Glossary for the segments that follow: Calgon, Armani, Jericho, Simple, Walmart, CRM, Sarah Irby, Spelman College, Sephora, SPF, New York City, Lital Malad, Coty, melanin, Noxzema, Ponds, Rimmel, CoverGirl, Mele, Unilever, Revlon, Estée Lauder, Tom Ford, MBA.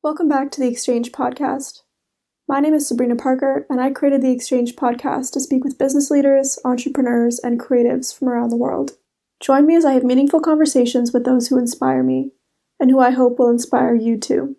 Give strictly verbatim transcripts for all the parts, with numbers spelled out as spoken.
Welcome back to the Exchange Podcast. My name is Sabrina Parker, and I created the Exchange Podcast to speak with business leaders, entrepreneurs, and creatives from around the world. Join me as I have meaningful conversations with those who inspire me, and who I hope will inspire you too.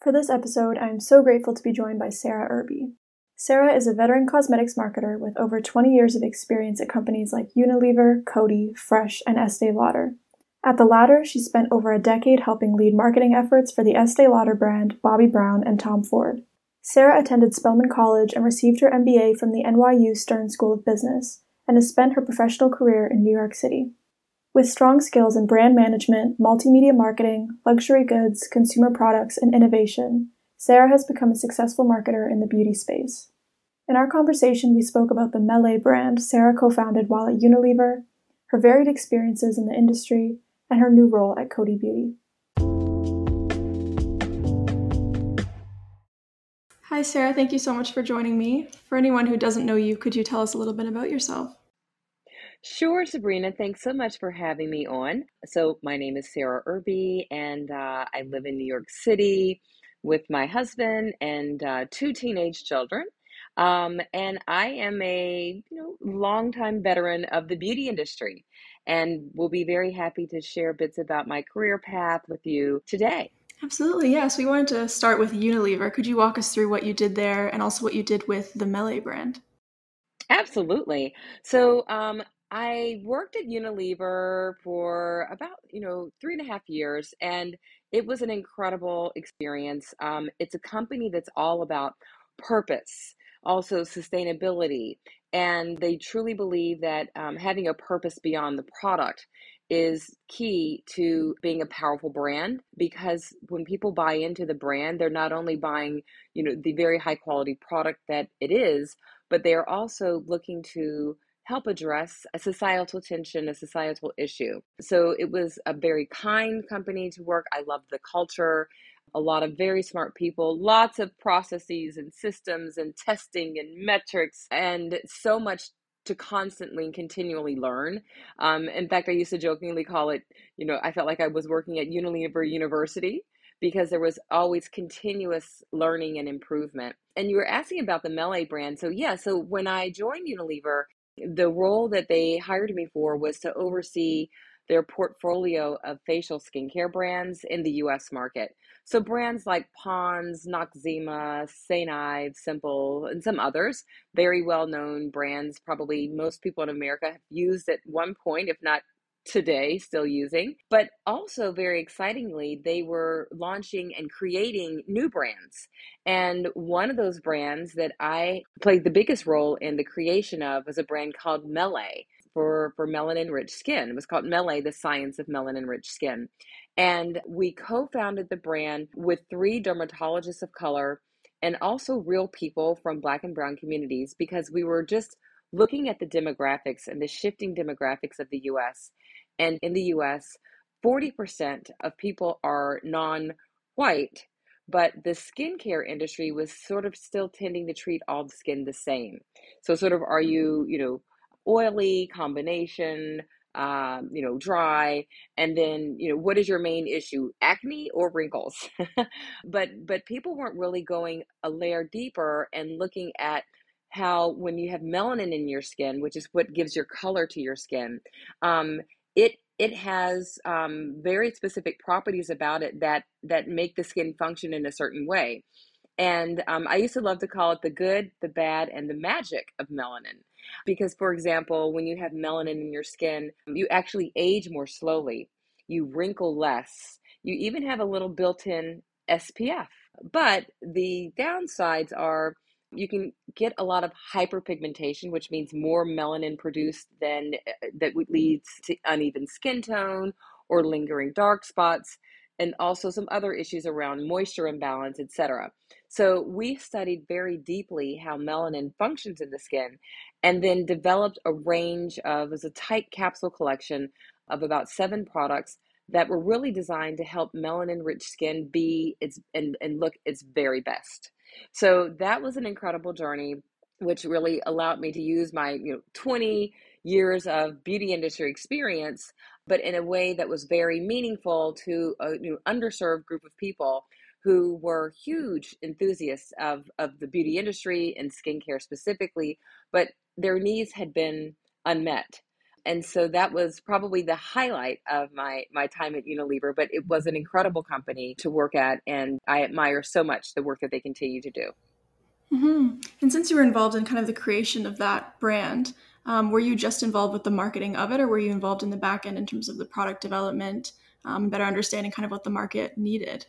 For this episode, I am so grateful to be joined by Sarah Irby. Sarah is a veteran cosmetics marketer with over twenty years of experience at companies like Unilever, Coty, Fresh, and Estée Lauder. At the latter, she spent over a decade helping lead marketing efforts for the Estée Lauder brand, Bobbi Brown, and Tom Ford. Sarah attended Spelman College and received her M B A from the N Y U Stern School of Business, and has spent her professional career in New York City. With strong skills in brand management, multimedia marketing, luxury goods, consumer products, and innovation, Sarah has become a successful marketer in the beauty space. In our conversation, we spoke about the Mele brand Sarah co-founded while at Unilever, her varied experiences in the industry, and her new role at Coty Beauty. Hi, Sarah. Thank you so much for joining me. For anyone who doesn't know you, could you tell us a little bit about yourself? Sure, Sabrina. Thanks so much for having me on. So my name is Sarah Irby, and uh, I live in New York City with my husband and uh, two teenage children. Um, and I am a you know longtime veteran of the beauty industry, and will be very happy to share bits about my career path with you today. Absolutely, yes. We wanted to start with Unilever. Could you walk us through what you did there and also what you did with the Mele brand? Absolutely. So um, I worked at Unilever for about, you know, three and a half years, and it was an incredible experience. Um, it's a company that's all about purpose, also sustainability. And they truly believe that um, having a purpose beyond the product is key to being a powerful brand, because when people buy into the brand, they're not only buying, you know, the very high quality product that it is, but they are also looking to help address a societal tension, a societal issue. So it was a very kind company to work. I loved the culture, a lot of very smart people, lots of processes and systems and testing and metrics, and so much to constantly and continually learn. Um, in fact, I used to jokingly call it, you know, I felt like I was working at Unilever University, because there was always continuous learning and improvement. And you were asking about the Mele brand. So yeah, so when I joined Unilever, the role that they hired me for was to oversee their portfolio of facial skincare brands in the U S market. So brands like Ponds, Noxzema, Saint Ives, Simple, and some others, very well-known brands, probably most people in America have used at one point, if not today, still using. But also very excitingly, they were launching and creating new brands. And one of those brands that I played the biggest role in the creation of was a brand called Mele. For, for melanin-rich skin. It was called Mele, the Science of Melanin-Rich Skin. And we co-founded the brand with three dermatologists of color and also real people from Black and Brown communities, because we were just looking at the demographics and the shifting demographics of the U S. And in the U S, forty percent of people are non-white, but the skincare industry was sort of still tending to treat all the skin the same. So sort of, are you, you know, oily, combination, um, you know, dry, and then, you know, what is your main issue? Acne or wrinkles? But but people weren't really going a layer deeper and looking at how when you have melanin in your skin, which is what gives your color to your skin, um, it it has um, very specific properties about it that that make the skin function in a certain way. And um, I used to love to call it the good, the bad, and the magic of melanin. Because, for example, when you have melanin in your skin, you actually age more slowly, you wrinkle less, you even have a little built-in S P F. But the downsides are you can get a lot of hyperpigmentation, which means more melanin produced than that leads to uneven skin tone or lingering dark spots, and also some other issues around moisture imbalance, et cetera. So we studied very deeply how melanin functions in the skin, and then developed a range of, as a tight capsule collection of about seven products that were really designed to help melanin-rich skin be its and, and look its very best. So that was an incredible journey, which really allowed me to use my you know, 20 years of beauty industry experience, but in a way that was very meaningful to a new underserved group of people who were huge enthusiasts of, of the beauty industry and skincare specifically, but their needs had been unmet. And so that was probably the highlight of my, my time at Unilever, but it was an incredible company to work at, and I admire so much the work that they continue to do. Mm-hmm. And since you were involved in kind of the creation of that brand, um, were you just involved with the marketing of it, or were you involved in the back end in terms of the product development, um, better understanding kind of what the market needed?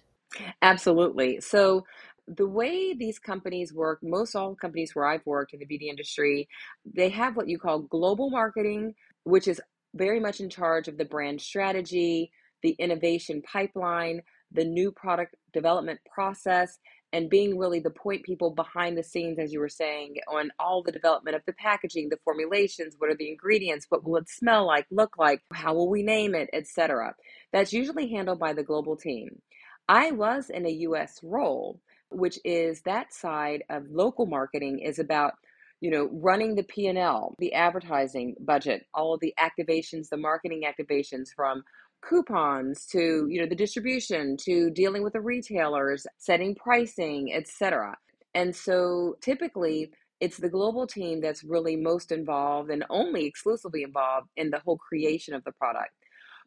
Absolutely. So the way these companies work, most all companies where I've worked in the beauty industry, they have what you call global marketing, which is very much in charge of the brand strategy, the innovation pipeline, the new product development process, and being really the point people behind the scenes, as you were saying, on all the development of the packaging, the formulations, what are the ingredients, what will it smell like, look like, how will we name it, et cetera. That's usually handled by the global team. I was in a U S role, which is that side of local marketing is about, you know, running the P and L, the advertising budget, all of the activations, the marketing activations from coupons to, you know, the distribution to dealing with the retailers, setting pricing, et cetera. And so typically it's the global team that's really most involved and only exclusively involved in the whole creation of the product.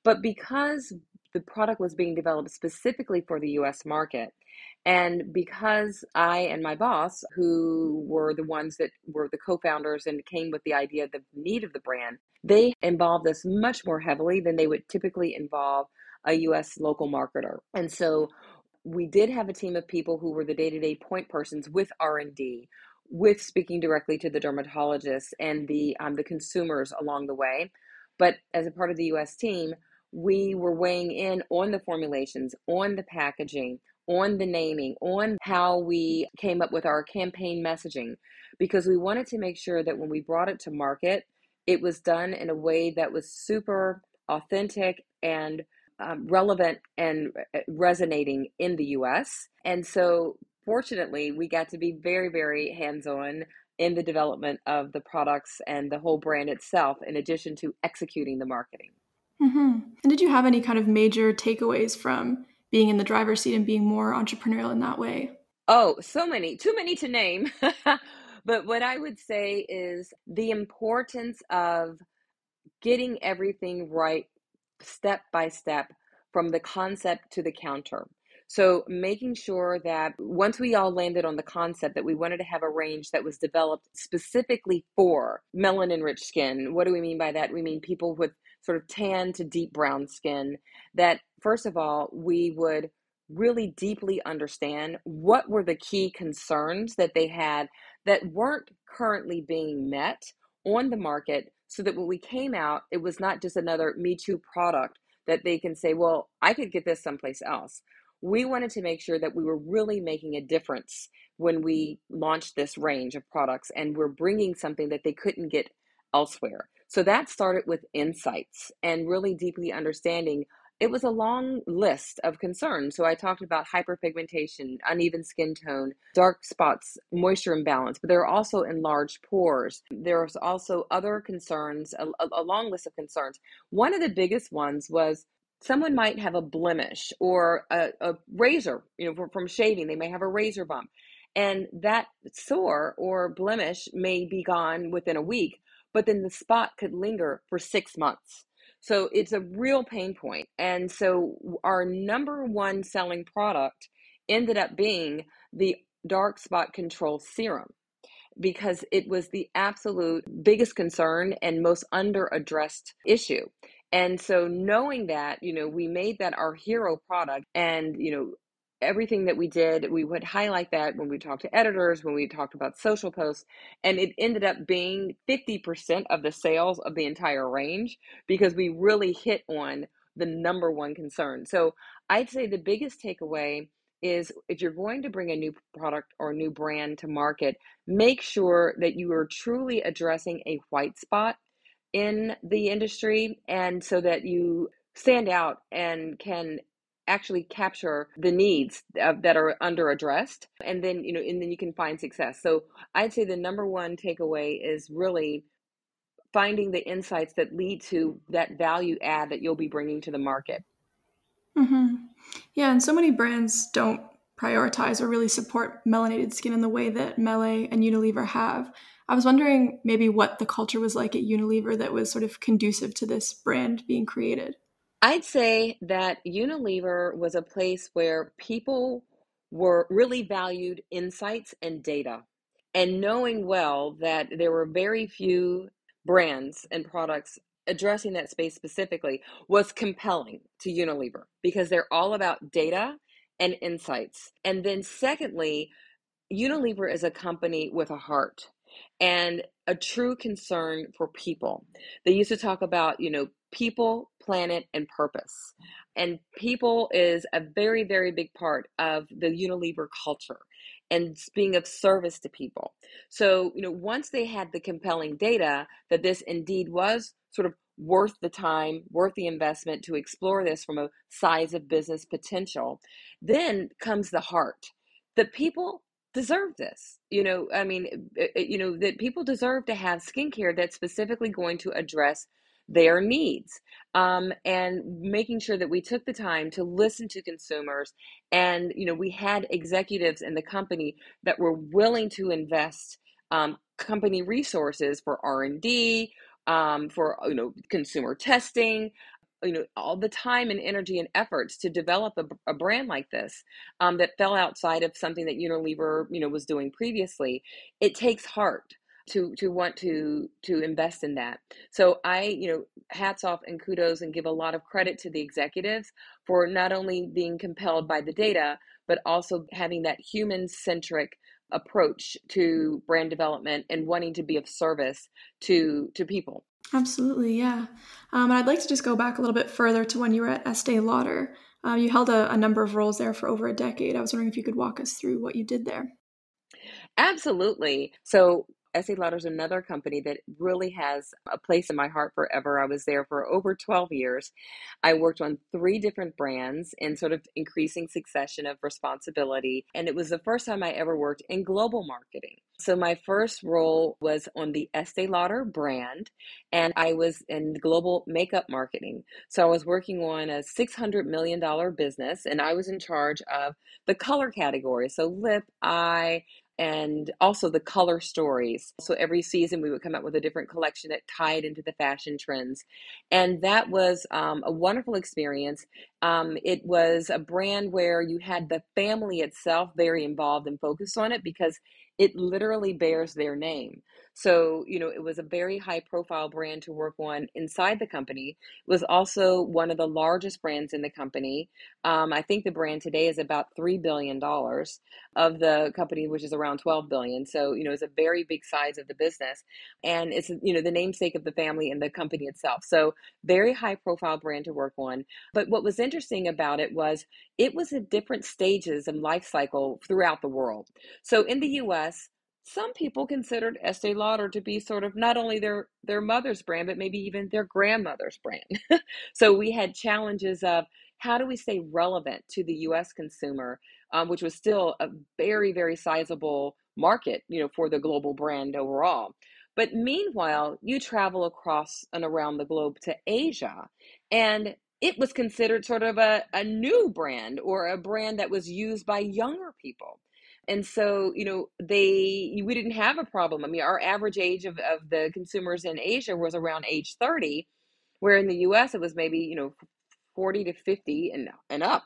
But because the product was being developed specifically for the U S market, and because I and my boss, who were the ones that were the co-founders and came with the idea of the need of the brand, they involved us much more heavily than they would typically involve a U S local marketer. And so we did have a team of people who were the day-to-day point persons with R and D, with speaking directly to the dermatologists and the um, the consumers along the way. But as a part of the U S team, we were weighing in on the formulations, on the packaging, on the naming, on how we came up with our campaign messaging, because we wanted to make sure that when we brought it to market, it was done in a way that was super authentic and um, relevant and resonating in the U S. And so fortunately, we got to be very, very hands-on in the development of the products and the whole brand itself, in addition to executing the marketing. Mm-hmm. And did you have any kind of major takeaways from being in the driver's seat and being more entrepreneurial in that way? Oh, so many, too many to name. But what I would say is the importance of getting everything right step by step from the concept to the counter. So making sure that once we all landed on the concept that we wanted to have a range that was developed specifically for melanin-rich skin. What do we mean by that? We mean people with sort of tan to deep brown skin, that first of all, we would really deeply understand what were the key concerns that they had that weren't currently being met on the market, so that when we came out, it was not just another Me Too product that they can say, well, I could get this someplace else. We wanted to make sure that we were really making a difference when we launched this range of products, and we're bringing something that they couldn't get elsewhere. So that started with insights and really deeply understanding. It was a long list of concerns. So I talked about hyperpigmentation, uneven skin tone, dark spots, moisture imbalance, but there are also enlarged pores. There's also other concerns, a, a long list of concerns. One of the biggest ones was someone might have a blemish or a, a razor, you know, from, from shaving, they may have a razor bump. And that sore or blemish may be gone within a week, but then the spot could linger for six months. So it's a real pain point. And so our number one selling product ended up being the dark spot control serum, because it was the absolute biggest concern and most under-addressed issue. And so knowing that, you know, we made that our hero product, and, you know, everything that we did, we would highlight that when we talked to editors, when we talked about social posts, and it ended up being fifty percent of the sales of the entire range, because we really hit on the number one concern. So I'd say the biggest takeaway is if you're going to bring a new product or a new brand to market, make sure that you are truly addressing a white spot in the industry, and so that you stand out and can actually capture the needs uh, that are under addressed, and then, you know, and then you can find success. So I'd say the number one takeaway is really finding the insights that lead to that value add that you'll be bringing to the market. Mm-hmm. Yeah. And so many brands don't prioritize or really support melanated skin in the way that Mele and Unilever have. I was wondering maybe what the culture was like at Unilever that was sort of conducive to this brand being created. I'd say that Unilever was a place where people were really valued insights and data, and knowing well that there were very few brands and products addressing that space specifically was compelling to Unilever because they're all about data and insights. And then secondly, Unilever is a company with a heart and a true concern for people. They used to talk about, you know, people, planet, and purpose. And people is a very, very big part of the Unilever culture and being of service to people. So, you know, once they had the compelling data that this indeed was sort of worth the time, worth the investment to explore this from a size of business potential, then comes the heart. The people deserve this. You know, I mean, you know, that people deserve to have skincare that's specifically going to address their needs, um, and making sure that we took the time to listen to consumers. And, you know, we had executives in the company that were willing to invest um, company resources for R and D, um, for, you know, consumer testing, you know, all the time and energy and efforts to develop a, a brand like this um, that fell outside of something that Unilever, you know, was doing previously. It takes heart to to want to to invest in that. So I, you know, hats off and kudos and give a lot of credit to the executives for not only being compelled by the data, but also having that human-centric approach to brand development and wanting to be of service to to people. Absolutely, yeah. Um, and I'd like to just go back a little bit further to when you were at Estée Lauder. Um, you held a, a number of roles there for over a decade. I was wondering if you could walk us through what you did there. Absolutely. So Estée Lauder is another company that really has a place in my heart forever. I was there for over twelve years. I worked on three different brands in sort of increasing succession of responsibility. And it was the first time I ever worked in global marketing. So my first role was on the Estée Lauder brand, and I was in global makeup marketing. So I was working on a six hundred million dollars business, and I was in charge of the color category. So lip, eye, and also the color stories. So every season we would come up with a different collection that tied into the fashion trends. And that was um, a wonderful experience. Um, it was a brand where you had the family itself very involved and focused on it because it literally bears their name. So, you know, it was a very high profile brand to work on inside the company. It was also one of the largest brands in the company. Um, I think the brand today is about three billion dollars of the company, which is around twelve billion dollars. So, you know, it's a very big size of the business, and it's, you know, the namesake of the family and the company itself. So very high profile brand to work on. But what was interesting about it was it was at different stages and life cycle throughout the world. So in the U S, some people considered Estée Lauder to be sort of not only their, their mother's brand, but maybe even their grandmother's brand. So we had challenges of how do we stay relevant to the U S consumer, um, which was still a very, very sizable market, you know, for the global brand overall. But meanwhile, you travel across and around the globe to Asia, and it was considered sort of a, a new brand or a brand that was used by younger people. And so, you know, they, we didn't have a problem. I mean, our average age of, of the consumers in Asia was around age thirty, where in the U S it was maybe, you know, forty to fifty and, and up.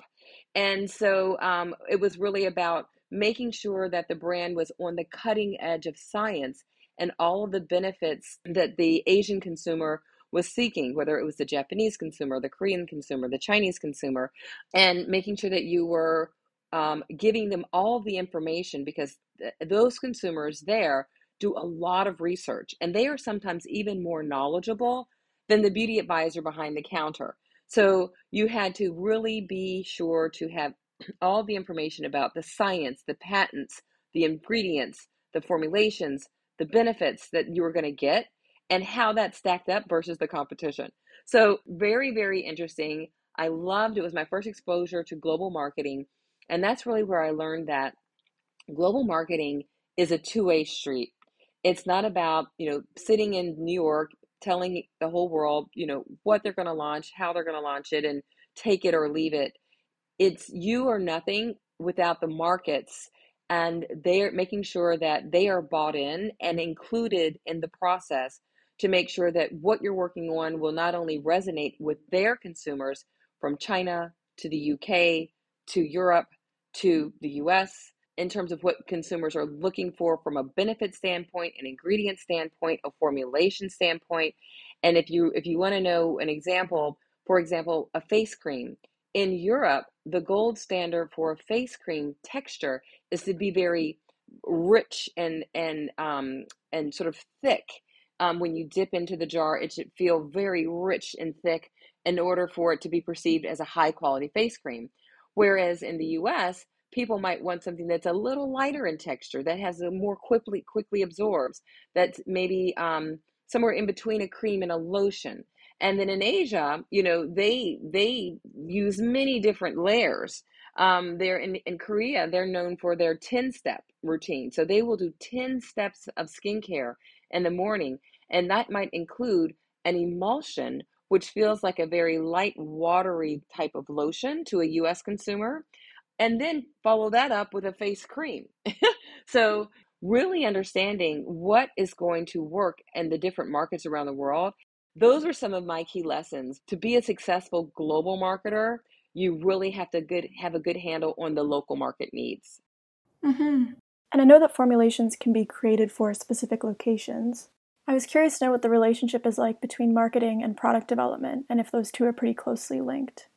And so um, it was really about making sure that the brand was on the cutting edge of science and all of the benefits that the Asian consumer was seeking, whether it was the Japanese consumer, the Korean consumer, the Chinese consumer, and making sure that you were Um, giving them all the information, because th- those consumers there do a lot of research, and they are sometimes even more knowledgeable than the beauty advisor behind the counter. So you had to really be sure to have all the information about the science, the patents, the ingredients, the formulations, the benefits that you were going to get, and how that stacked up versus the competition. So very, very interesting. I loved it. It was my first exposure to global marketing. And that's really where I learned that global marketing is a two-way street. It's not about, you know, sitting in New York telling the whole world, you know, what they're going to launch, how they're going to launch it, and take it or leave it. It's you or nothing without the markets, and they are making sure that they are bought in and included in the process to make sure that what you're working on will not only resonate with their consumers from China to the U K to Europe to the U S in terms of what consumers are looking for from a benefit standpoint, an ingredient standpoint, a formulation standpoint. And if you if you want to know an example, for example, a face cream. In Europe, the gold standard for a face cream texture is to be very rich and and um, and sort of thick. Um, when you dip into the jar, it should feel very rich and thick in order for it to be perceived as a high quality face cream. Whereas in the U S, people might want something that's a little lighter in texture, that has a more quickly quickly absorbs, that's maybe um, somewhere in between a cream and a lotion. And then in Asia, you know, they they use many different layers. Um, they're in, in Korea, they're known for their ten-step routine. So they will do ten steps of skincare in the morning. And that might include an emulsion, which feels like a very light, watery type of lotion to a U S consumer. And then follow that up with a face cream. So really understanding what is going to work in the different markets around the world. Those are some of my key lessons. To be a successful global marketer, you really have to good, have a good handle on the local market needs. Mm-hmm. And I know that formulations can be created for specific locations. I was curious to know what the relationship is like between marketing and product development, and if those two are pretty closely linked.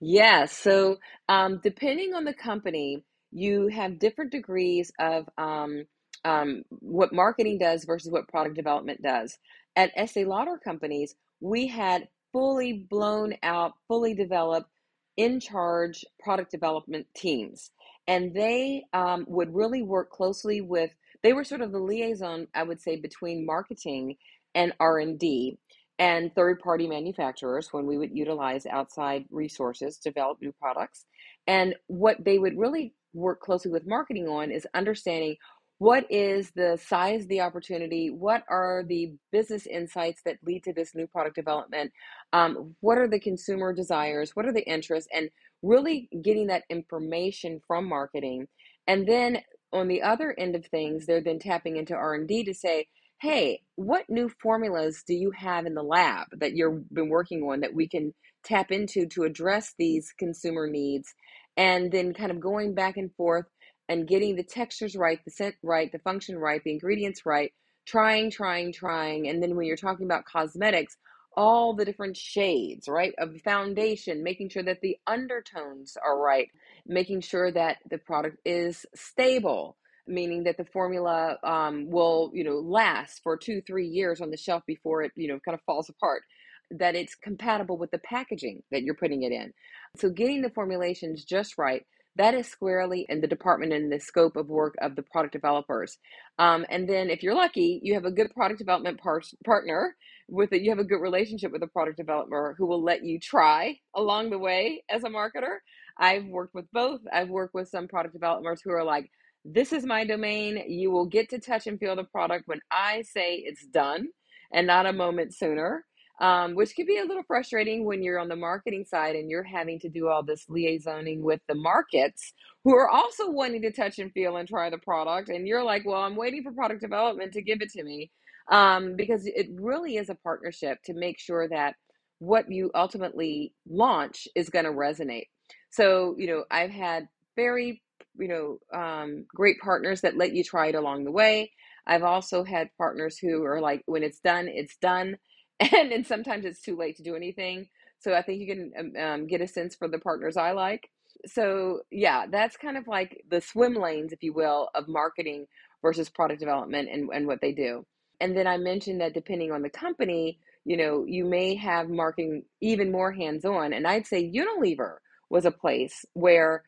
Yeah, so um, depending on the company, you have different degrees of um, um, what marketing does versus what product development does. At Estée Lauder companies, we had fully blown out, fully developed, in charge product development teams. And they um, would really work closely with, they were sort of the liaison, I would say, between marketing and R and D and third-party manufacturers when we would utilize outside resources to develop new products. And what they would really work closely with marketing on is understanding what is the size of the opportunity, what are the business insights that lead to this new product development, um, what are the consumer desires, what are the interests, and really getting that information from marketing. And then on the other end of things, they're then tapping into R and D to say, hey, what new formulas do you have in the lab that you've been working on that we can tap into to address these consumer needs? And then kind of going back and forth and getting the textures right, the scent right, the function right, the ingredients right, trying, trying, trying. And then when you're talking about cosmetics, all the different shades, right, of foundation, making sure that the undertones are right, making sure that the product is stable, meaning that the formula um, will, you know, last for two, three years on the shelf before it, you know, kind of falls apart, that it's compatible with the packaging that you're putting it in. So getting the formulations just right, that is squarely in the department and the scope of work of the product developers. Um, and then if you're lucky, you have a good product development par- partner with it. You have a good relationship with a product developer who will let you try along the way as a marketer. I've worked with both. I've worked with some product developers who are like, this is my domain. You will get to touch and feel the product when I say it's done and not a moment sooner. Um, which could be a little frustrating when you're on the marketing side and you're having to do all this liaisoning with the markets who are also wanting to touch and feel and try the product. And you're like, well, I'm waiting for product development to give it to me. Um, because it really is a partnership to make sure that what you ultimately launch is going to resonate. So, you know, I've had very, you know, um, great partners that let you try it along the way. I've also had partners who are like, when it's done, it's done. And then sometimes it's too late to do anything. So I think you can um, get a sense for the partners I like. So yeah, that's kind of like the swim lanes, if you will, of marketing versus product development and, and what they do. And then I mentioned that depending on the company, you know, you may have marketing even more hands-on. And I'd say Unilever was a place where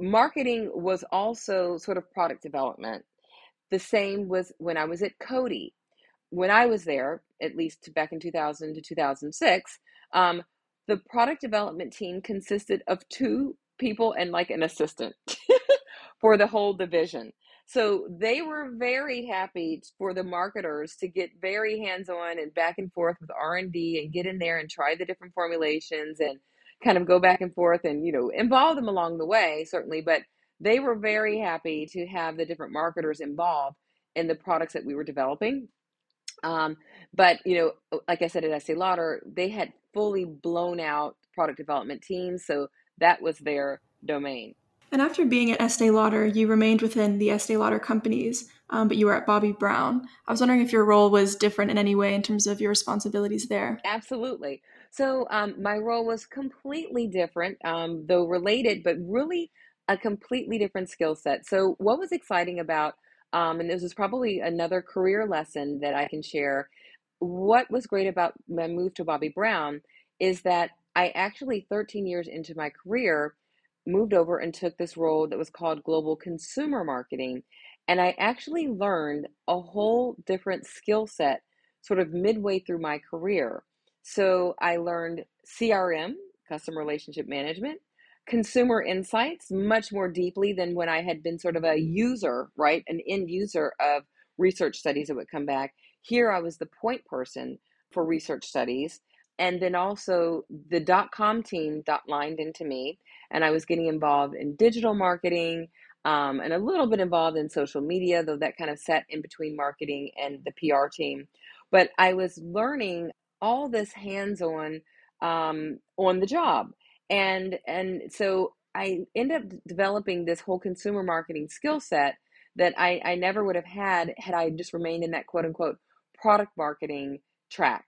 marketing was also sort of product development. The same was when I was at Coty. When I was there, at least back in two thousand to two thousand six, um, the product development team consisted of two people and like an assistant for the whole division. So they were very happy for the marketers to get very hands-on and back and forth with R and D and get in there and try the different formulations and kind of go back and forth and, you know, involve them along the way, certainly. But they were very happy to have the different marketers involved in the products that we were developing. Um, but, you know, like I said, at Estée Lauder, they had fully blown out product development teams. So that was their domain. And after being at Estée Lauder, you remained within the Estée Lauder companies, um, but you were at Bobbi Brown. I was wondering if your role was different in any way in terms of your responsibilities there. Absolutely. So um, my role was completely different, um, though related, but really a completely different skill set. So what was exciting about, um, and this is probably another career lesson that I can share, what was great about my move to Bobbi Brown is that I actually, thirteen years into my career, moved over and took this role that was called global consumer marketing. And I actually learned a whole different skill set sort of midway through my career. So I learned C R M, customer relationship management, consumer insights much more deeply than when I had been sort of a user, right? An end user of research studies that would come back. Here I was the point person for research studies. And then also the dot-com team dot-lined into me, and I was getting involved in digital marketing um, and a little bit involved in social media, though that kind of sat in between marketing and the P R team. But I was learning all this hands-on um, on the job. And, and so I ended up developing this whole consumer marketing skill set that I, I never would have had had I just remained in that quote-unquote product marketing track.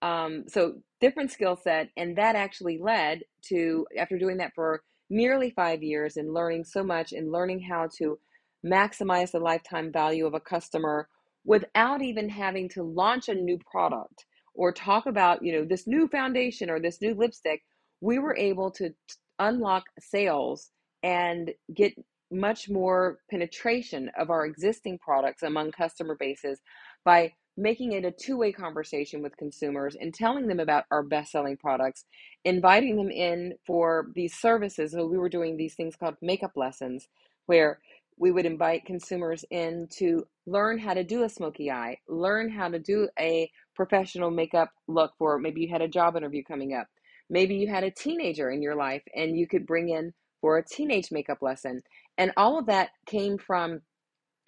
Um, so different skill set. And that actually led to, after doing that for nearly five years and learning so much and learning how to maximize the lifetime value of a customer without even having to launch a new product or talk about, you know, this new foundation or this new lipstick, we were able to t- unlock sales and get much more penetration of our existing products among customer bases by making it a two-way conversation with consumers and telling them about our best-selling products, inviting them in for these services. So we were doing these things called makeup lessons, where we would invite consumers in to learn how to do a smoky eye, learn how to do a professional makeup look for, maybe you had a job interview coming up. Maybe you had a teenager in your life and you could bring in for a teenage makeup lesson. And all of that came from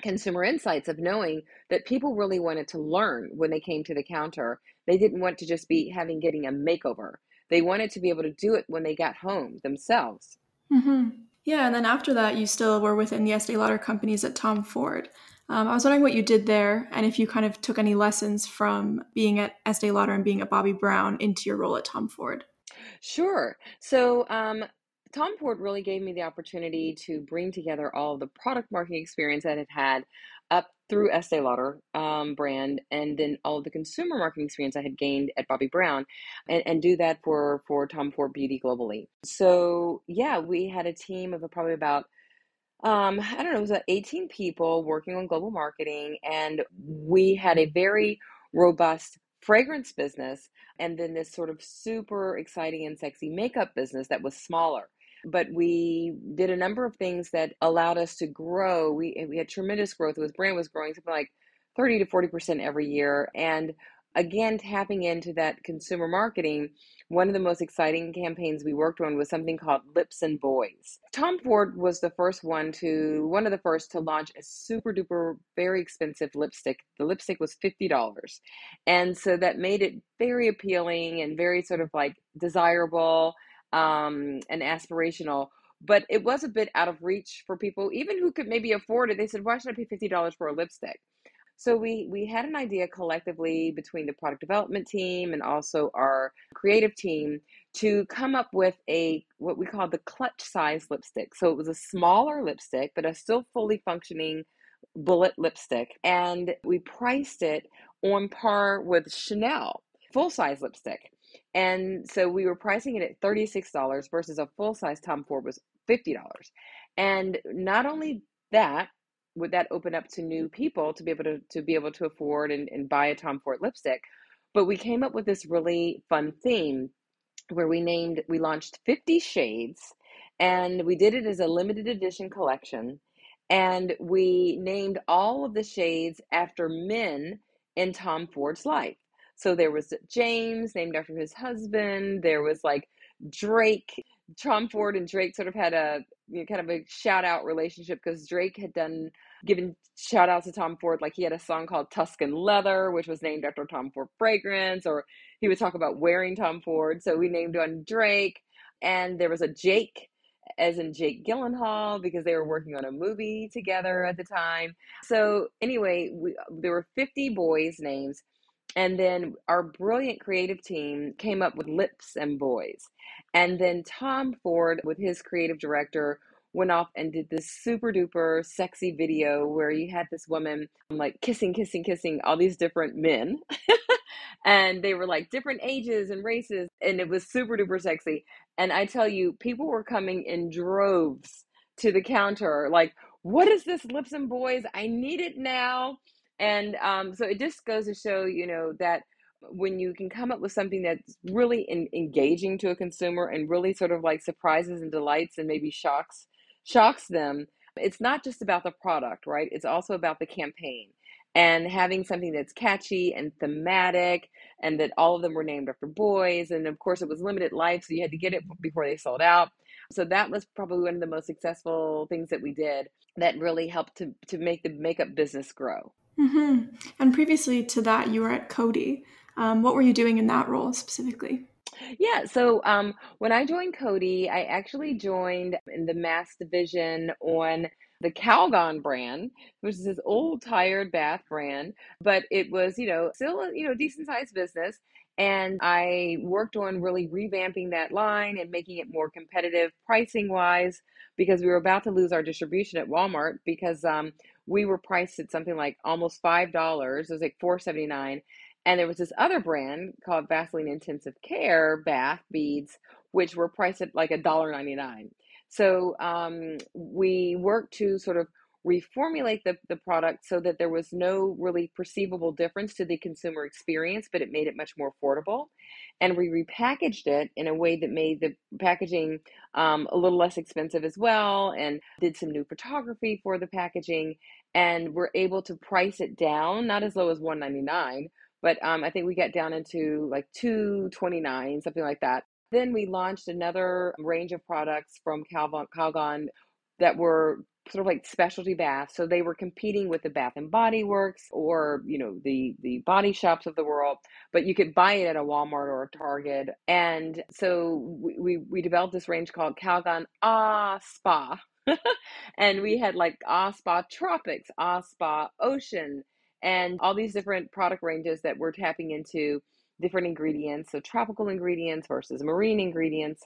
consumer insights of knowing that people really wanted to learn when they came to the counter. They didn't want to just be having getting a makeover. They wanted to be able to do it when they got home themselves. Mm-hmm. Yeah. And then after that, you still were within the Estée Lauder companies at Tom Ford. Um, I was wondering what you did there and if you kind of took any lessons from being at Estée Lauder and being at Bobbi Brown into your role at Tom Ford. Sure. So, um, Tom Ford really gave me the opportunity to bring together all the product marketing experience that it had up through Estée Lauder um, brand, and then all the consumer marketing experience I had gained at Bobbi Brown, and, and do that for, for Tom Ford Beauty globally. So yeah, we had a team of probably about, um, I don't know, it was about eighteen people working on global marketing, and we had a very robust fragrance business, and then this sort of super exciting and sexy makeup business that was smaller. But we did a number of things that allowed us to grow. We we had tremendous growth. This brand was growing something like thirty to forty percent every year. And again, tapping into that consumer marketing, one of the most exciting campaigns we worked on was something called Lips and Boys. Tom Ford was the first one to, one of the first to launch a super duper, very expensive lipstick. The lipstick was fifty dollars. And so that made it very appealing and very sort of like desirable um, and aspirational, but it was a bit out of reach for people, even who could maybe afford it. They said, why should I pay fifty dollars for a lipstick? So we we had an idea collectively between the product development team and also our creative team to come up with a what we call the clutch size lipstick. So it was a smaller lipstick, but a still fully functioning bullet lipstick. And we priced it on par with Chanel full size lipstick. And so we were pricing it at thirty-six dollars versus a full size Tom Ford was fifty dollars. And not only that, would that open up to new people to be able to, to be able to afford and, and buy a Tom Ford lipstick? But we came up with this really fun theme where we named, we launched fifty shades, and we did it as a limited edition collection. And we named all of the shades after men in Tom Ford's life. So there was James, named after his husband. There was like Drake. Tom Ford and Drake sort of had a, you know, kind of a shout out relationship, because Drake had done given shout outs to Tom Ford. Like he had a song called Tuscan Leather, which was named after Tom Ford fragrance, or he would talk about wearing Tom Ford. So we named one Drake. And there was a Jake, as in Jake Gyllenhaal, because they were working on a movie together at the time. So anyway, we, there were fifty boys' names. And then our brilliant creative team came up with Lips and Boys. And then Tom Ford, with his creative director, went off and did this super duper sexy video where you had this woman like kissing, kissing, kissing all these different men. And they were like different ages and races. And it was super duper sexy. And I tell you, people were coming in droves to the counter like, what is this Lips and Boys? I need it now. And um, so it just goes to show, you know, that when you can come up with something that's really in, engaging to a consumer and really sort of like surprises and delights and maybe shocks, shocks them, it's not just about the product, right? It's also about the campaign and having something that's catchy and thematic, and that all of them were named after boys. And of course it was limited life, so you had to get it before they sold out. So that was probably one of the most successful things that we did that really helped to, to make the makeup business grow. Mm-hmm. And previously to that, you were at Coty. Um, what were you doing in that role specifically? Yeah, so um, when I joined Coty, I actually joined in the mass division on the Calgon brand, which is this old, tired bath brand. But it was, you know, still a you know, decent-sized business. And I worked on really revamping that line and making it more competitive pricing-wise, because we were about to lose our distribution at Walmart, because um, we were priced at something like almost five dollars. It was like four dollars and seventy-nine cents. And there was this other brand called Vaseline Intensive Care bath beads, which were priced at like one dollar and ninety-nine cents. So um, we worked to sort of reformulate the, the product so that there was no really perceivable difference to the consumer experience, but it made it much more affordable. And we repackaged it in a way that made the packaging um, a little less expensive as well, and did some new photography for the packaging, and were able to price it down, not as low as one dollar and ninety-nine cents, but um, I think we got down into like two dollars and twenty-nine cents, something like that. Then we launched another range of products from Calgon, Calgon that were sort of like specialty baths. So they were competing with the Bath and Body Works, or, you know, the, the body shops of the world, but you could buy it at a Walmart or a Target. And so we, we, we developed this range called Calgon Ah Spa. And we had like Ah Spa Tropics, Ah Spa Ocean, and all these different product ranges that we're tapping into different ingredients. So tropical ingredients versus marine ingredients.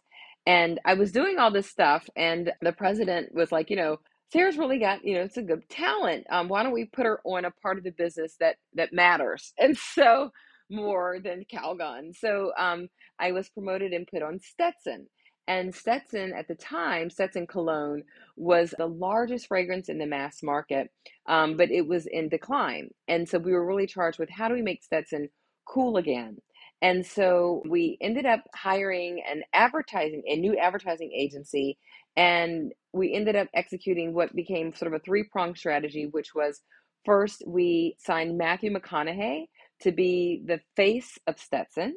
And I was doing all this stuff, and the president was like, you know, Sarah's really got, you know, it's a good talent. Um, why don't we put her on a part of the business that, that matters? And so more than Calgon. So um, I was promoted and put on Stetson. And Stetson at the time, Stetson Cologne, was the largest fragrance in the mass market, um, but it was in decline. And so we were really charged with, how do we make Stetson cool again? And so we ended up hiring an advertising, a new advertising agency, and we ended up executing what became sort of a three-pronged strategy, which was, first, we signed Matthew McConaughey to be the face of Stetson.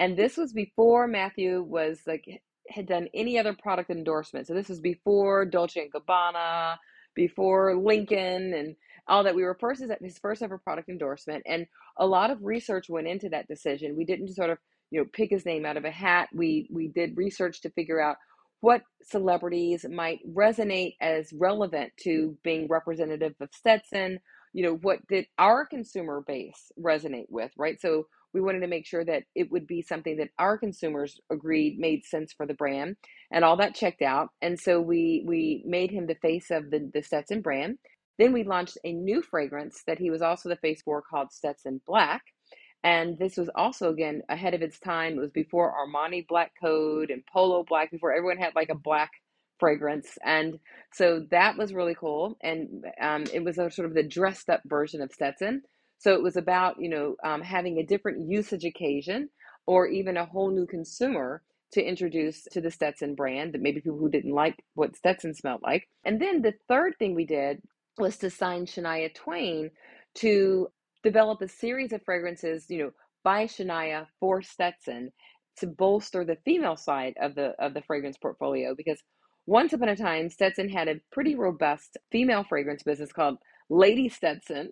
And this was before Matthew was like, had done any other product endorsement. So this was before Dolce and Gabbana, before Lincoln and all that. We were first at his first ever product endorsement. And a lot of research went into that decision. We didn't just sort of, you know, pick his name out of a hat. We, we did research to figure out what celebrities might resonate as relevant to being representative of Stetson. You know, what did our consumer base resonate with, right? So we wanted to make sure that it would be something that our consumers agreed made sense for the brand, and all that checked out. And so we we made him the face of the, the Stetson brand. Then we launched a new fragrance that he was also the face for called Stetson Black. And this was also, again, ahead of its time. It was before Armani Black Code and Polo Black, before everyone had like a black fragrance. And so that was really cool. And um, it was a sort of the dressed up version of Stetson. So it was about, you know, um, having a different usage occasion, or even a whole new consumer to introduce to the Stetson brand, that maybe people who didn't like what Stetson smelled like. And then the third thing we did was to sign Shania Twain to develop a series of fragrances, you know, by Shania for Stetson to bolster the female side of the of the fragrance portfolio. Because once upon a time, Stetson had a pretty robust female fragrance business called Lady Stetson,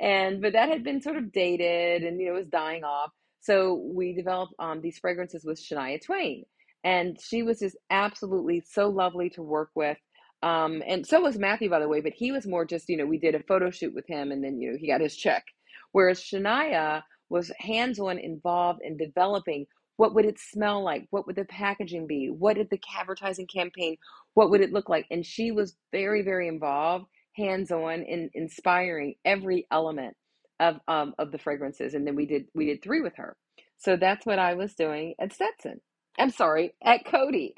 and but that had been sort of dated and, you know, was dying off. So we developed um, these fragrances with Shania Twain, and she was just absolutely so lovely to work with. Um, and so was Matthew, by the way, but he was more just, you know, we did a photo shoot with him and then, you know, he got his check. Whereas Shania was hands-on involved in developing what would it smell like? What would the packaging be? What did the advertising campaign, what would it look like? And she was very, very involved, hands-on, in inspiring every element of, um, of the fragrances. And then we did, we did three with her. So that's what I was doing at Stetson. I'm sorry, at Coty.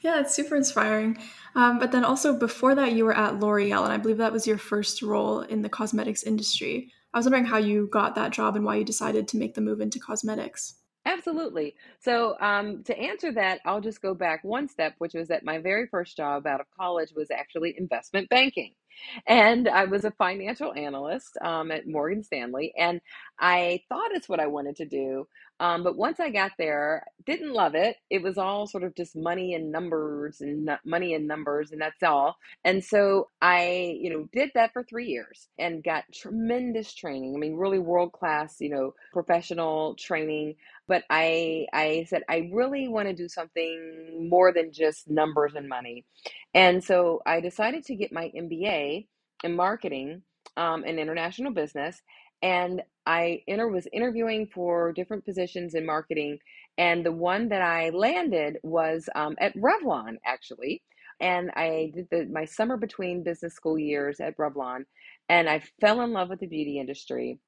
Yeah, it's super inspiring. Um, but then also before that, you were at L'Oreal, and I believe that was your first role in the cosmetics industry. I was wondering how you got that job and why you decided to make the move into cosmetics. Absolutely. So um, to answer that, I'll just go back one step, which was that my very first job out of college was actually investment banking. And I was a financial analyst um, at Morgan Stanley, and I thought it's what I wanted to do. Um, but once I got there, didn't love it. It was all sort of just money and numbers and n- money and numbers, and that's all. And so I, you know, did that for three years and got tremendous training. I mean, really world-class, you know, professional training. But I, I said, I really want to do something more than just numbers and money. And so I decided to get my M B A in marketing um, and international business. And I inter- was interviewing for different positions in marketing. And the one that I landed was um, at Revlon, actually. And I did the, my summer between business school years at Revlon. And I fell in love with the beauty industry.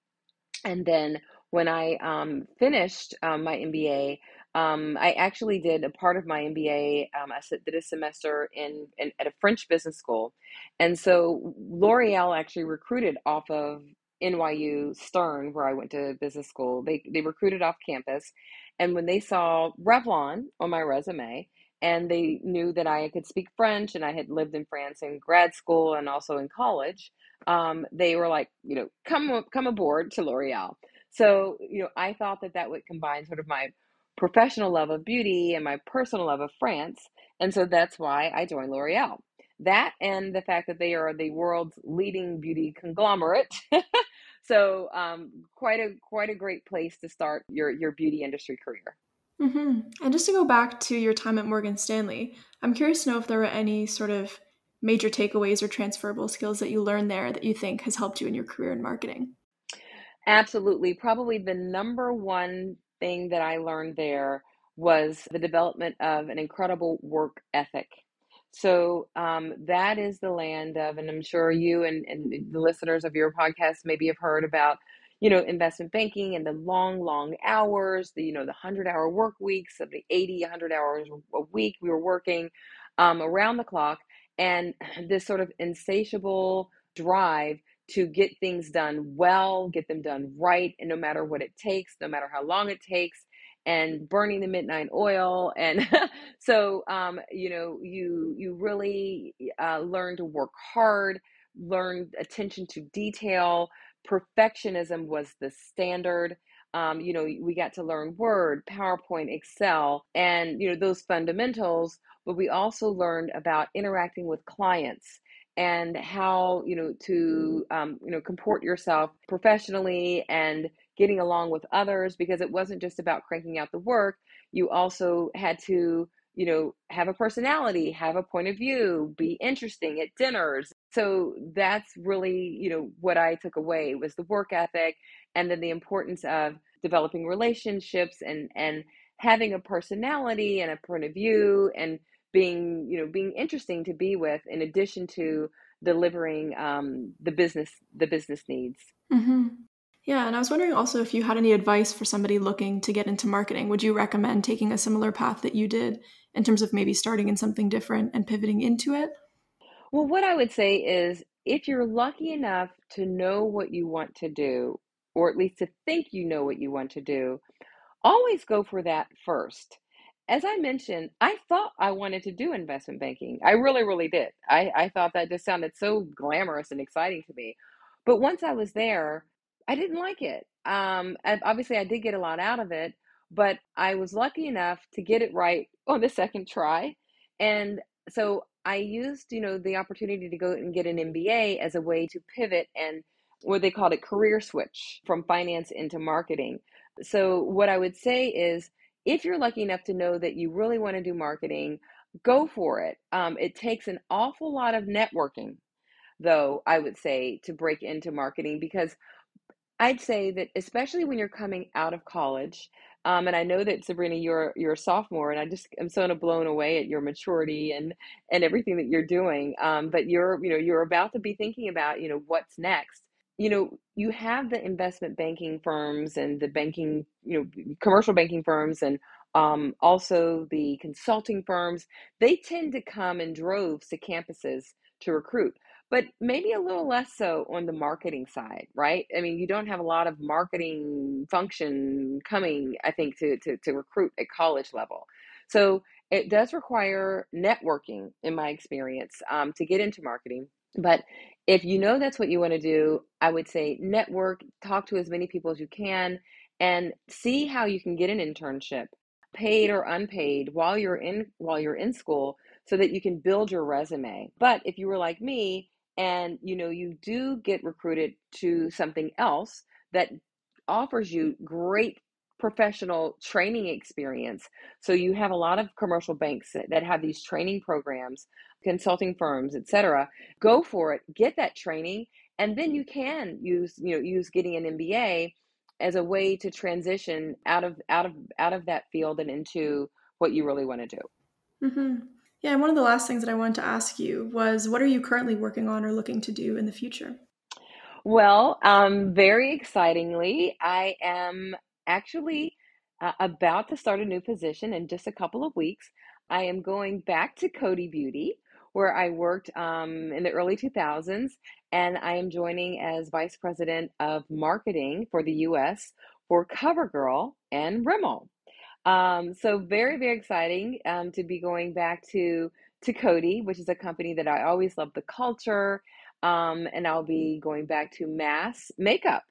And then when I um, finished um, my M B A, um, I actually did a part of my M B A. Um, I did a semester in, in at a French business school. And so L'Oreal actually recruited off of N Y U Stern, where I went to business school. They they recruited off campus. And when they saw Revlon on my resume, and they knew that I could speak French and I had lived in France in grad school and also in college, um, they were like, you know, come, come aboard to L'Oreal. So, you know, I thought that that would combine sort of my professional love of beauty and my personal love of France. And so that's why I joined L'Oreal. That and the fact that they are the world's leading beauty conglomerate. So um, quite a quite a great place to start your, your beauty industry career. Mm-hmm. And just to go back to your time at Morgan Stanley, I'm curious to know if there were any sort of major takeaways or transferable skills that you learned there that you think has helped you in your career in marketing. Absolutely. Probably the number one thing that I learned there was the development of an incredible work ethic. So um, that is the land of, and I'm sure you and, and the listeners of your podcast maybe have heard about, you know, investment banking and the long, long hours, the, you know, the one hundred hour work weeks of the eighty, one hundred hours a week we were working um, around the clock, and this sort of insatiable drive to get things done well, get them done right, and no matter what it takes, no matter how long it takes, and burning the midnight oil. And so, um, you know, you you really uh, learn to work hard, learn attention to detail. Perfectionism was the standard. Um, you know, we got to learn Word, PowerPoint, Excel, and, you know, those fundamentals, but we also learned about interacting with clients and how, you know, to, um, you know, comport yourself professionally and getting along with others, because it wasn't just about cranking out the work. You also had to, you know, have a personality, have a point of view, be interesting at dinners. So that's really, you know, what I took away was the work ethic, and then the importance of developing relationships and, and having a personality and a point of view, and being, you know, being interesting to be with, in addition to delivering um, the business, the business needs. Mm-hmm. Yeah. And I was wondering also if you had any advice for somebody looking to get into marketing. Would you recommend taking a similar path that you did in terms of maybe starting in something different and pivoting into it? Well, what I would say is, if you're lucky enough to know what you want to do, or at least to think you know what you want to do, always go for that first. as I mentioned, I thought I wanted to do investment banking. I really, really did. I, I thought that just sounded so glamorous and exciting to me. But once I was there, I didn't like it. Um, obviously, I did get a lot out of it, but I was lucky enough to get it right on the second try. And so I used, you know, the opportunity to go and get an M B A as a way to pivot and what they called a career switch from finance into marketing. So what I would say is, if you're lucky enough to know that you really want to do marketing, go for it. Um, it takes an awful lot of networking, though, I would say, to break into marketing, because I'd say that especially when you're coming out of college, um, and I know that, Sabrina, you're you're a sophomore, and I just am so blown away at your maturity and and everything that you're doing. Um, but you're you know you're about to be thinking about you know what's next. You know, you have the investment banking firms and the banking, you know, commercial banking firms, and um, also the consulting firms. They tend to come in droves to campuses to recruit, but maybe a little less so on the marketing side, right? I mean, you don't have a lot of marketing function coming, I think, to to, to recruit at college level. So it does require networking, in my experience, um, to get into marketing. But if you know that's what you want to do, I would say network, talk to as many people as you can, and see how you can get an internship, paid or unpaid, while you're in while you're in school, so that you can build your resume. But if you were like me, and you know you do get recruited to something else that offers you great professional training experience. So you have a lot of commercial banks that have these training programs, consulting firms, et cetera. Go for it, get that training, and then you can use, you know, use getting an M B A as a way to transition out of out of out of that field and into what you really want to do. Mm-hmm. Yeah, and one of the last things that I wanted to ask you was, what are you currently working on or looking to do in the future? Well, um, very excitingly, I am actually uh, about to start a new position in just a couple of weeks. I am going back to Coty Beauty, where I worked um, in the early two thousands, and I am joining as Vice President of Marketing for the U S for CoverGirl and Rimmel. Um, so very, very exciting um, to be going back to, to Coty, which is a company that I always love the culture, um, and I'll be going back to mass makeup.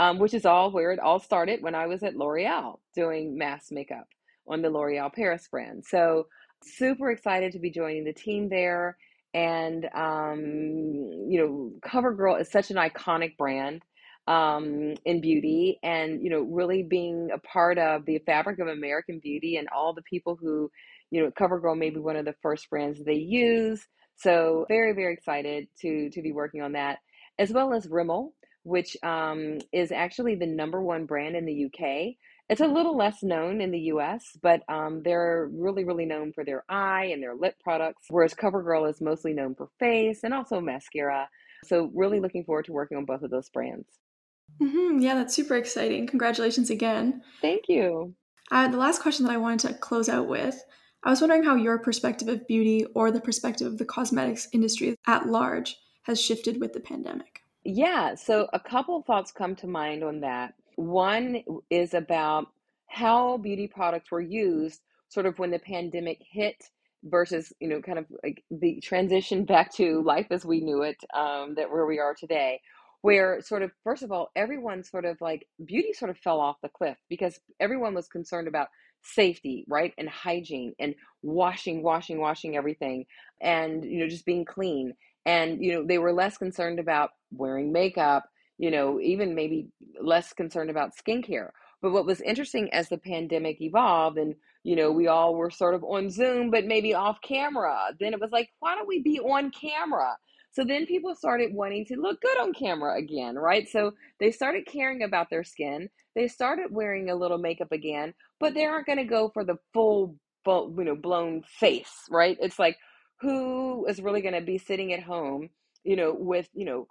Um, which is all where it all started when I was at L'Oreal doing mass makeup on the L'Oreal Paris brand. So super excited to be joining the team there. And, um, you know, CoverGirl is such an iconic brand um, in beauty, and, you know, really being a part of the fabric of American beauty and all the people who, you know, CoverGirl may be one of the first brands they use. So very, very excited to, to be working on that, as well as Rimmel, which um, is actually the number one brand in the U K. It's a little less known in the U S, but um, they're really, really known for their eye and their lip products, whereas CoverGirl is mostly known for face and also mascara. So really looking forward to working on both of those brands. Mm-hmm. Yeah, that's super exciting. Congratulations again. Thank you. Uh, the last question that I wanted to close out with, I was wondering how your perspective of beauty, or the perspective of the cosmetics industry at large, has shifted with the pandemic. Yeah, so a couple of thoughts come to mind on that. One is about how beauty products were used sort of when the pandemic hit versus, you know, kind of like the transition back to life as we knew it, um, that where we are today, where sort of, first of all, everyone sort of like beauty sort of fell off the cliff because everyone was concerned about safety, right? And hygiene and washing, washing, washing everything, and, you know, just being clean. And, you know, they were less concerned about wearing makeup, you know, even maybe less concerned about skincare. But what was interesting as the pandemic evolved, and, you know, we all were sort of on Zoom, but maybe off camera, then it was like, why don't we be on camera? So then people started wanting to look good on camera again, right? So they started caring about their skin. They started wearing a little makeup again, but they aren't going to go for the full, full, you know, blown face, right? It's like, who is really going to be sitting at home, you know, with, you know,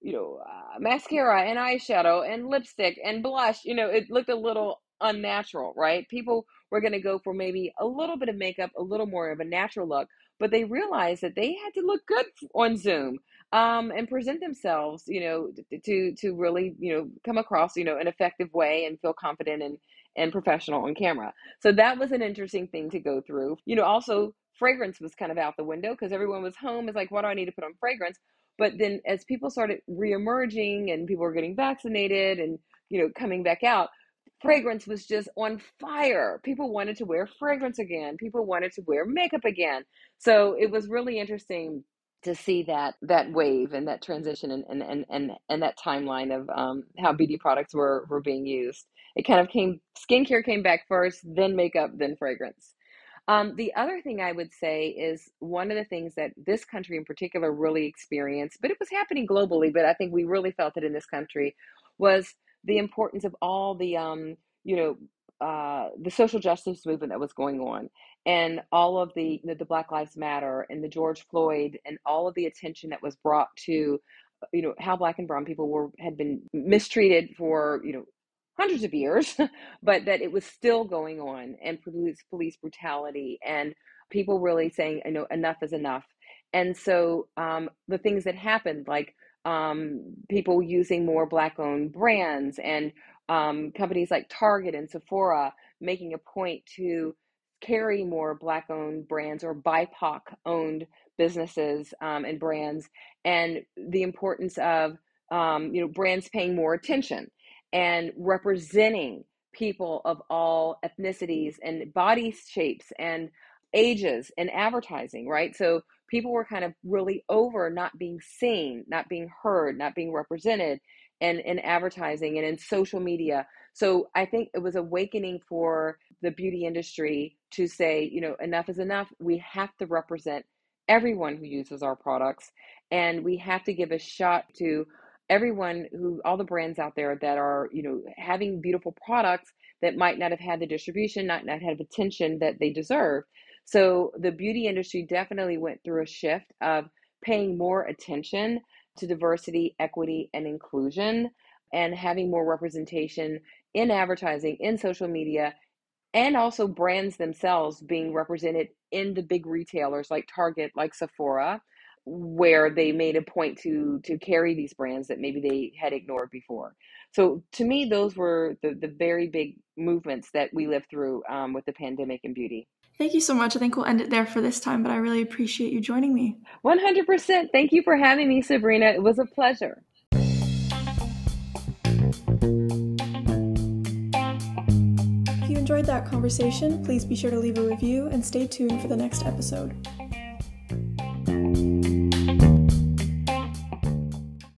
you know, uh, mascara and eyeshadow and lipstick and blush? You know, it looked a little unnatural, right? People were going to go for maybe a little bit of makeup, a little more of a natural look, but they realized that they had to look good on Zoom um, and present themselves, you know, to, to really, you know, come across, you know, an effective way and feel confident and, and professional on camera. So that was an interesting thing to go through. You know, also fragrance was kind of out the window because everyone was home. It's like, what do I need to put on fragrance? But then as people started reemerging and people were getting vaccinated and, you know, coming back out, fragrance was just on fire. People wanted to wear fragrance again. People wanted to wear makeup again. So it was really interesting to see that that wave and that transition and and and and, and that timeline of um, how beauty products were were being used. It kind of came, skincare came back first, then makeup, then fragrance. Um, the other thing I would say is one of the things that this country in particular really experienced, but it was happening globally, but I think we really felt it in this country, was the importance of all the, um, you know, uh, the social justice movement that was going on, and all of the, the, the Black Lives Matter and the George Floyd and all of the attention that was brought to, you know, how Black and brown people were, had been mistreated for, you know, hundreds of years, but that it was still going on, and police, police brutality, and people really saying, you know, enough is enough. And so um, the things that happened, like Um, people using more Black-owned brands, and um, companies like Target and Sephora making a point to carry more Black-owned brands or B I P O C-owned businesses um, and brands, and the importance of um, you know, brands paying more attention and representing people of all ethnicities and body shapes and ages in advertising, right? So people were kind of really over not being seen, not being heard, not being represented in, in advertising and in social media. So I think it was awakening for the beauty industry to say, you know, enough is enough. We have to represent everyone who uses our products, and we have to give a shot to everyone who, all the brands out there that are, you know, having beautiful products that might not have had the distribution, not, not had attention that they deserve. So the beauty industry definitely went through a shift of paying more attention to diversity, equity, and inclusion, and having more representation in advertising, in social media, and also brands themselves being represented in the big retailers like Target, like Sephora, where they made a point to to carry these brands that maybe they had ignored before. So to me, those were the, the very big movements that we lived through um, with the pandemic in beauty. Thank you so much. I think we'll end it there for this time, but I really appreciate you joining me. one hundred percent. Thank you for having me, Sabrina. It was a pleasure. If you enjoyed that conversation, please be sure to leave a review and stay tuned for the next episode.